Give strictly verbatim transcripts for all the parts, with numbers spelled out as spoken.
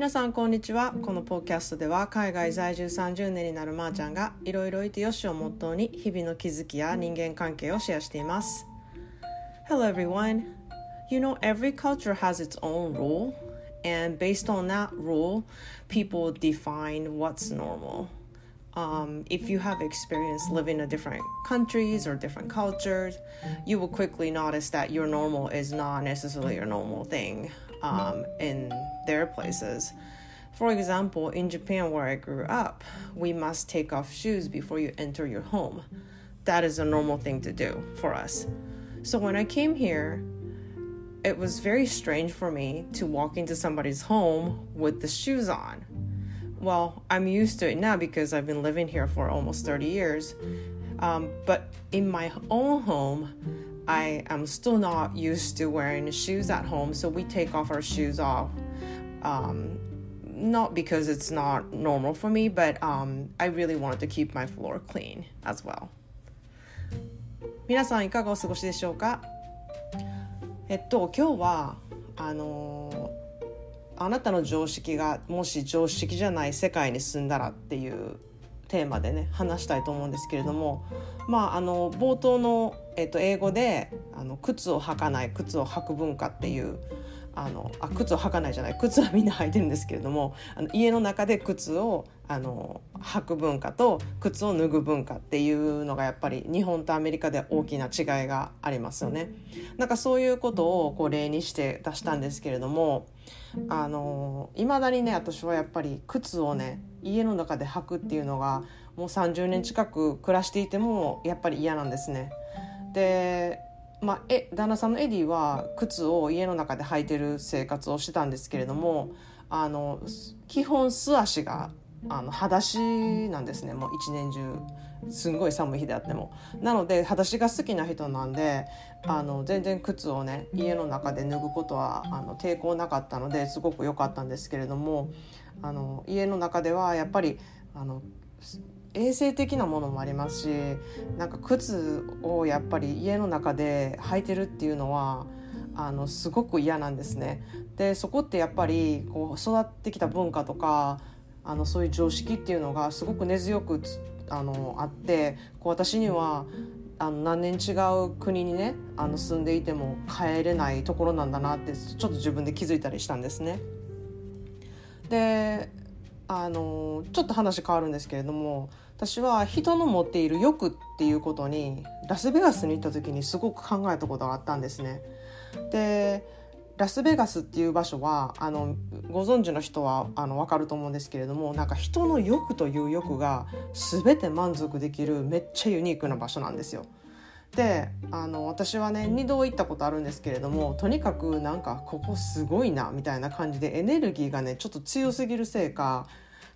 皆さんこんにちは。このポッドキャストでは海外在住さんじゅうねんになるまーちゃんがいろいろいてよしをモットーに日々の気づきや人間関係をシェアしています。 Hello everyone. You know, every culture has its own rule, and based on that rule, people define what's normal. Um, if you have experienced living in different countries or different cultures, you will quickly notice that your normal is not necessarily your normal thing. Um, in their places. For example, in Japan where I grew up, we must take off shoes before you enter your home. That is a normal thing to do for us. So when I came here, it was very strange for me to walk into somebody's home with the shoes on. Well, I'm used to it now because I've been living here for almost thirty years. Um, but in my own home,I am still not used to wearing shoes at home, so we take off our shoes off. Um, not because it's not normal for me, but um, I really wanted to keep my floor clean as well. 皆さんいかがお過ごしでしょうか？えっと今日はあのあなたの常識がもし常識じゃない世界に住んだらっていうテーマでね話したいと思うんですけれども、まああの冒頭のえっと、英語であの靴を履かない靴を履く文化っていうあのあ靴を履かないじゃない靴はみんな履いてるんですけれども、あの家の中で靴をあの履く文化と靴を脱ぐ文化っていうのがやっぱり日本とアメリカで大きな違いがありますよね。なんかそういうことをこう例にして出したんですけれども、あのいまだにね私はやっぱり靴をね家の中で履くっていうのがもうさんじゅうねん近く暮らしていてもやっぱり嫌なんですね。で、まあ、え旦那さんのエディは靴を家の中で履いてる生活をしてたんですけれども、あの基本素足があの裸足なんですね。もう一年中すんごい寒い日であっても。なので裸足が好きな人なんであの全然靴をね家の中で脱ぐことはあの抵抗なかったのですごく良かったんですけれども、あの家の中ではやっぱりあの衛生的なものもありますし、なんか靴をやっぱり家の中で履いてるっていうのはあのすごく嫌なんですね。でそこってやっぱりこう育ってきた文化とかあのそういう常識っていうのがすごく根強くあのあって、こう私にはあの何年違う国にねあの住んでいても帰れないところなんだなってちょっと自分で気づいたりしたんですね。であのちょっと話変わるんですけれども、私は人の持っている欲っていうことにラスベガスに行った時にすごく考えたことがあったんですね。でラスベガスっていう場所はあのご存知の人はあの分かると思うんですけれども、なんか人の欲という欲が全て満足できるめっちゃユニークな場所なんですよ。であの私はねにど行ったことあるんですけれども、とにかくなんかここすごいなみたいな感じでエネルギーがねちょっと強すぎるせいか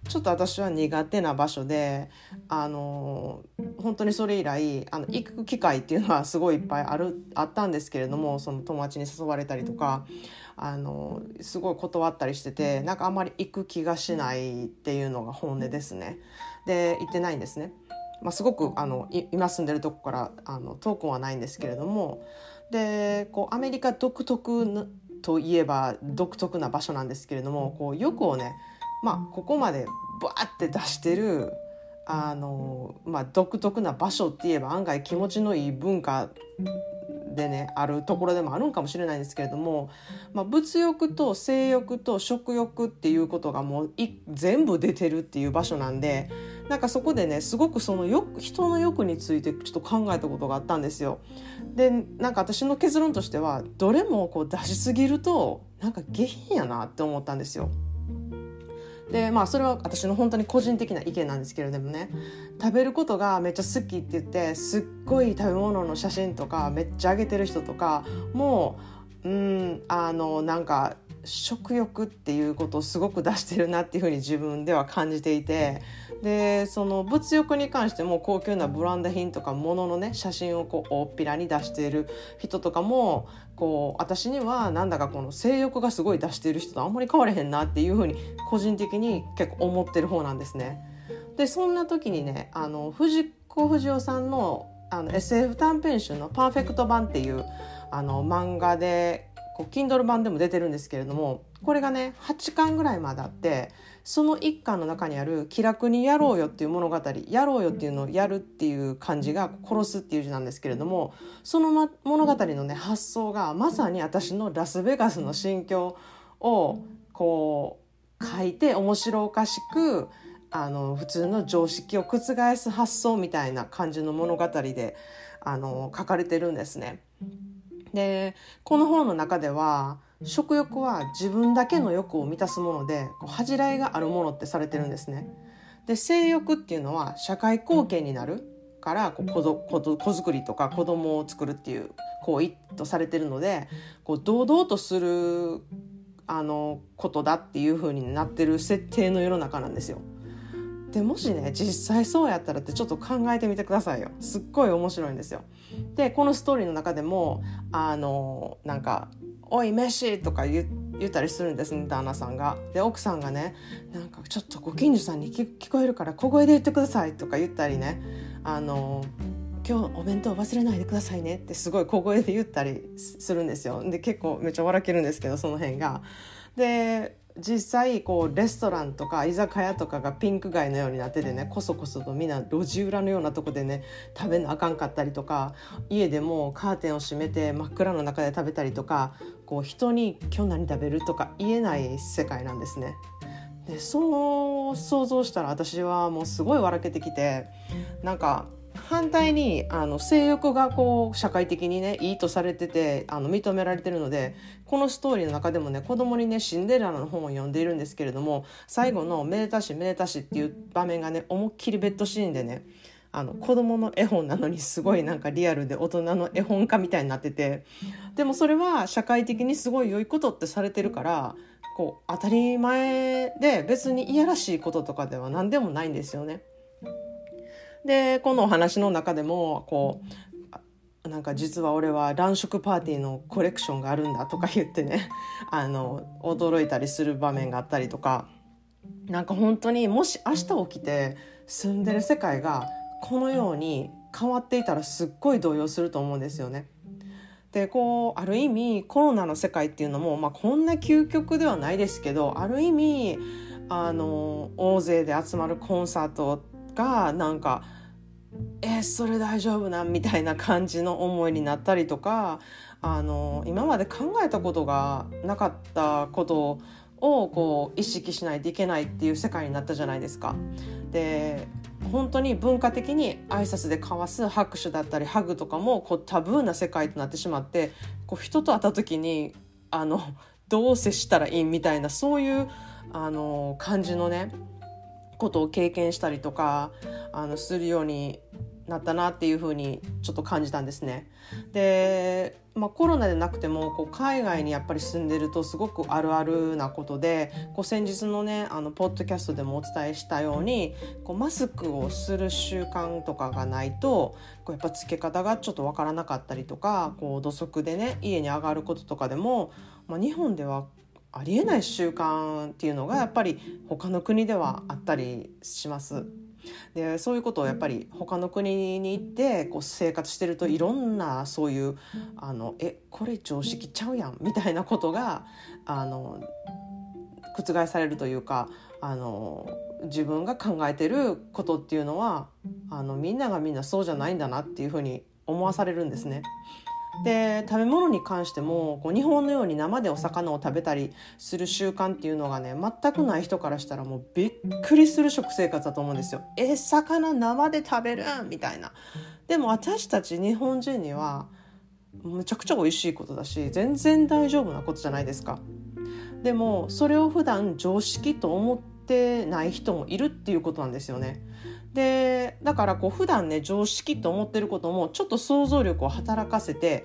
ちょっと私は苦手な場所で、あの本当にそれ以来あの行く機会っていうのはすごいいっぱいあるあったんですけれども、その友達に誘われたりとかあのすごい断ったりしてて、なんかあんまり行く気がしないっていうのが本音ですね。で行ってないんですね。まあ、すごくあの今住んでるとこからあの遠くはないんですけれども、でこうアメリカ独特といえば独特な場所なんですけれども、こう欲をね、まあ、ここまでバーって出してるあの、まあ、独特な場所っていえば案外気持ちのいい文化でねあるところでもあるんかもしれないんですけれども、まあ、物欲と性欲と食欲っていうことがもう全部出てるっていう場所なんで、なんかそこでねすごくその欲人の欲についてちょっと考えたことがあったんですよ。でなんか私の結論としてはどれもこう出しすぎるとなんか下品やなって思ったんですよ。でまあそれは私の本当に個人的な意見なんですけれどもね、食べることがめっちゃ好きって言ってすっごい食べ物の写真とかめっちゃ上げてる人とかもううんあのなんか食欲っていうことをすごく出してるなっていうふうに自分では感じていて、でその物欲に関しても高級なブランド品とか物のね写真をこう大っぴらに出している人とかもこう私にはなんだかこの性欲がすごい出している人とあんまり変われへんなっていうふうに個人的に結構思ってる方なんですね。でそんな時にねあの藤子不二雄さんのあの エスエフ 短編集のパーフェクト版っていうあの漫画でこう Kindle 版でも出てるんですけれども、これがねはちかんぐらいまであって、そのいっかんの中にある気楽にやろうよっていう物語、やろうよっていうのをやるっていう漢字が殺すっていう字なんですけれども、その物語のね発想がまさに私のラスベガスの心境をこう書いて、面白おかしくあの普通の常識を覆す発想みたいな感じの物語であの書かれてるんですね。でこの本の中では、食欲は自分だけの欲を満たすもので、こう恥じらいがあるものってされてるんですね。で性欲っていうのは社会貢献になるからこう 子, 子, 子作りとか子供を作るっていう行為とされてるので、こう堂々とするあのことだっていう風になってる設定の世の中なんですよ。でもしね実際そうやったらってちょっと考えてみてくださいよ。すっごい面白いんですよ。でこのストーリーの中でもあのなんかおい飯とか 言, 言ったりするんですね、旦那さんが。で奥さんがねなんかちょっとご近所さんに 聞, 聞こえるから小声で言ってくださいとか言ったりね、あの今日お弁当忘れないでくださいねってすごい小声で言ったりするんですよ。で結構めっちゃ笑けるんですけど、その辺が。で実際こうレストランとか居酒屋とかがピンク街のようになっててね、こそこそとみんな路地裏のようなとこでね食べなあかんかったりとか、家でもカーテンを閉めて真っ暗の中で食べたりとか、こう人に今日何食べるとか言えない世界なんですね。でそう想像したら私はもうすごい笑けてきて、なんか反対にあの性欲がこう社会的にねいいとされててあの認められてるので、このストーリーの中でもね子供にねシンデレラの本を読んでいるんですけれども、最後のめでたしめでたしっていう場面がね思いっきりベッドシーンでね、あの子供の絵本なのにすごいなんかリアルで大人の絵本家みたいになってて、でもそれは社会的にすごい良いことってされてるからこう当たり前で、別にいやらしいこととかでは何でもないんですよね。でこのお話の中でもこうなんか実は俺は乱食パーティーのコレクションがあるんだとか言ってね、あの驚いたりする場面があったりとか、なんか本当にもし明日起きて住んでる世界がこのように変わっていたらすっごい動揺すると思うんですよね。でこうある意味コロナの世界っていうのも、まあ、こんな究極ではないですけど、ある意味あの大勢で集まるコンサートがなんかえー、それ大丈夫なみたいな感じの思いになったりとか、あの今まで考えたことがなかったことをこう意識しないといけないっていう世界になったじゃないですか。で本当に文化的に挨拶で交わす拍手だったりハグとかもこうタブーな世界となってしまって、こう人と会った時にあのどう接したらいいみたいな、そういうあの感じのねことを経験したりとかあのするようになったなっていう風にちょっと感じたんですね。で、まあ、コロナでなくてもこう海外にやっぱり住んでるとすごくあるあるなことで、こう先日のねあのポッドキャストでもお伝えしたようにこうマスクをする習慣とかがないとこうやっぱつけ方がちょっとわからなかったりとか、こう土足でね家に上がることとかでも、まあ、日本ではありえない習慣っていうのがやっぱり他の国ではあったりします。でそういうことをやっぱり他の国に行ってこう生活してると、いろんなそういうあのえこれ常識ちゃうやんみたいなことがあの覆されるというか、あの自分が考えてることっていうのはあのみんながみんなそうじゃないんだなっていうふうに思わされるんですね。で食べ物に関してもこう日本のように生でお魚を食べたりする習慣っていうのがね全くない人からしたらもうびっくりする食生活だと思うんですよ。え魚生で食べるみたいな。でも私たち日本人にはむちゃくちゃ美味しいことだし全然大丈夫なことじゃないですか。でもそれを普段常識と思ってない人もいるっていうことなんですよね。でだからこう普段ね常識と思ってることもちょっと想像力を働かせて、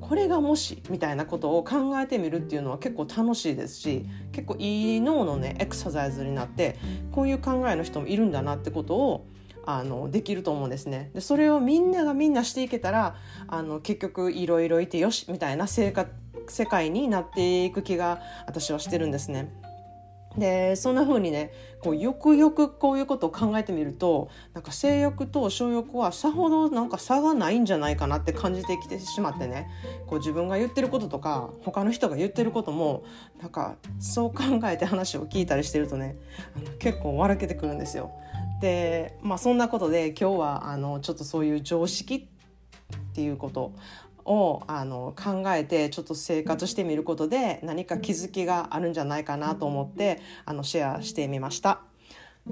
これがもしみたいなことを考えてみるっていうのは結構楽しいですし、結構いい脳のねエクササイズになって、こういう考えの人もいるんだなってことをあのできると思うんですね。でそれをみんながみんなしていけたらあの結局いろいろいてよしみたいな生活世界になっていく気が私はしてるんですね。でそんな風にねこうよくよくこういうことを考えてみるとなんか性欲と性欲はさほどなんか差がないんじゃないかなって感じてきてしまってね、こう自分が言ってることとか他の人が言ってることもなんかそう考えて話を聞いたりしてるとね結構笑けてくるんですよ。で、まあ、そんなことで今日はあのちょっとそういう常識っていうことをあの考えてちょっと生活してみることで何か気づきがあるんじゃないかなと思ってあのシェアしてみました。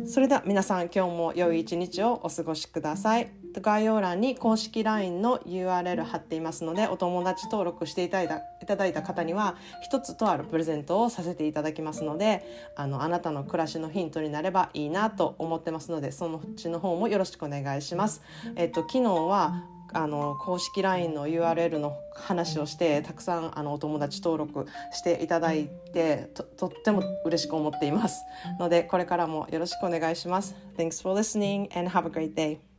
それでは皆さん今日も良い一日をお過ごしください。概要欄に公式 ライン の ユーアールエル 貼っていますのでお友達登録していただいた、いただいた方には一つとあるプレゼントをさせていただきますので あの、あなたの暮らしのヒントになればいいなと思ってますのでそのうちの方もよろしくお願いします。えっと、昨日はあの公式 ライン の ユーアールエル の話をしてたくさんあのお友達登録していただいて と, とっても嬉しく思っていますのでこれからもよろしくお願いします。 Thanks for listening and have a great day.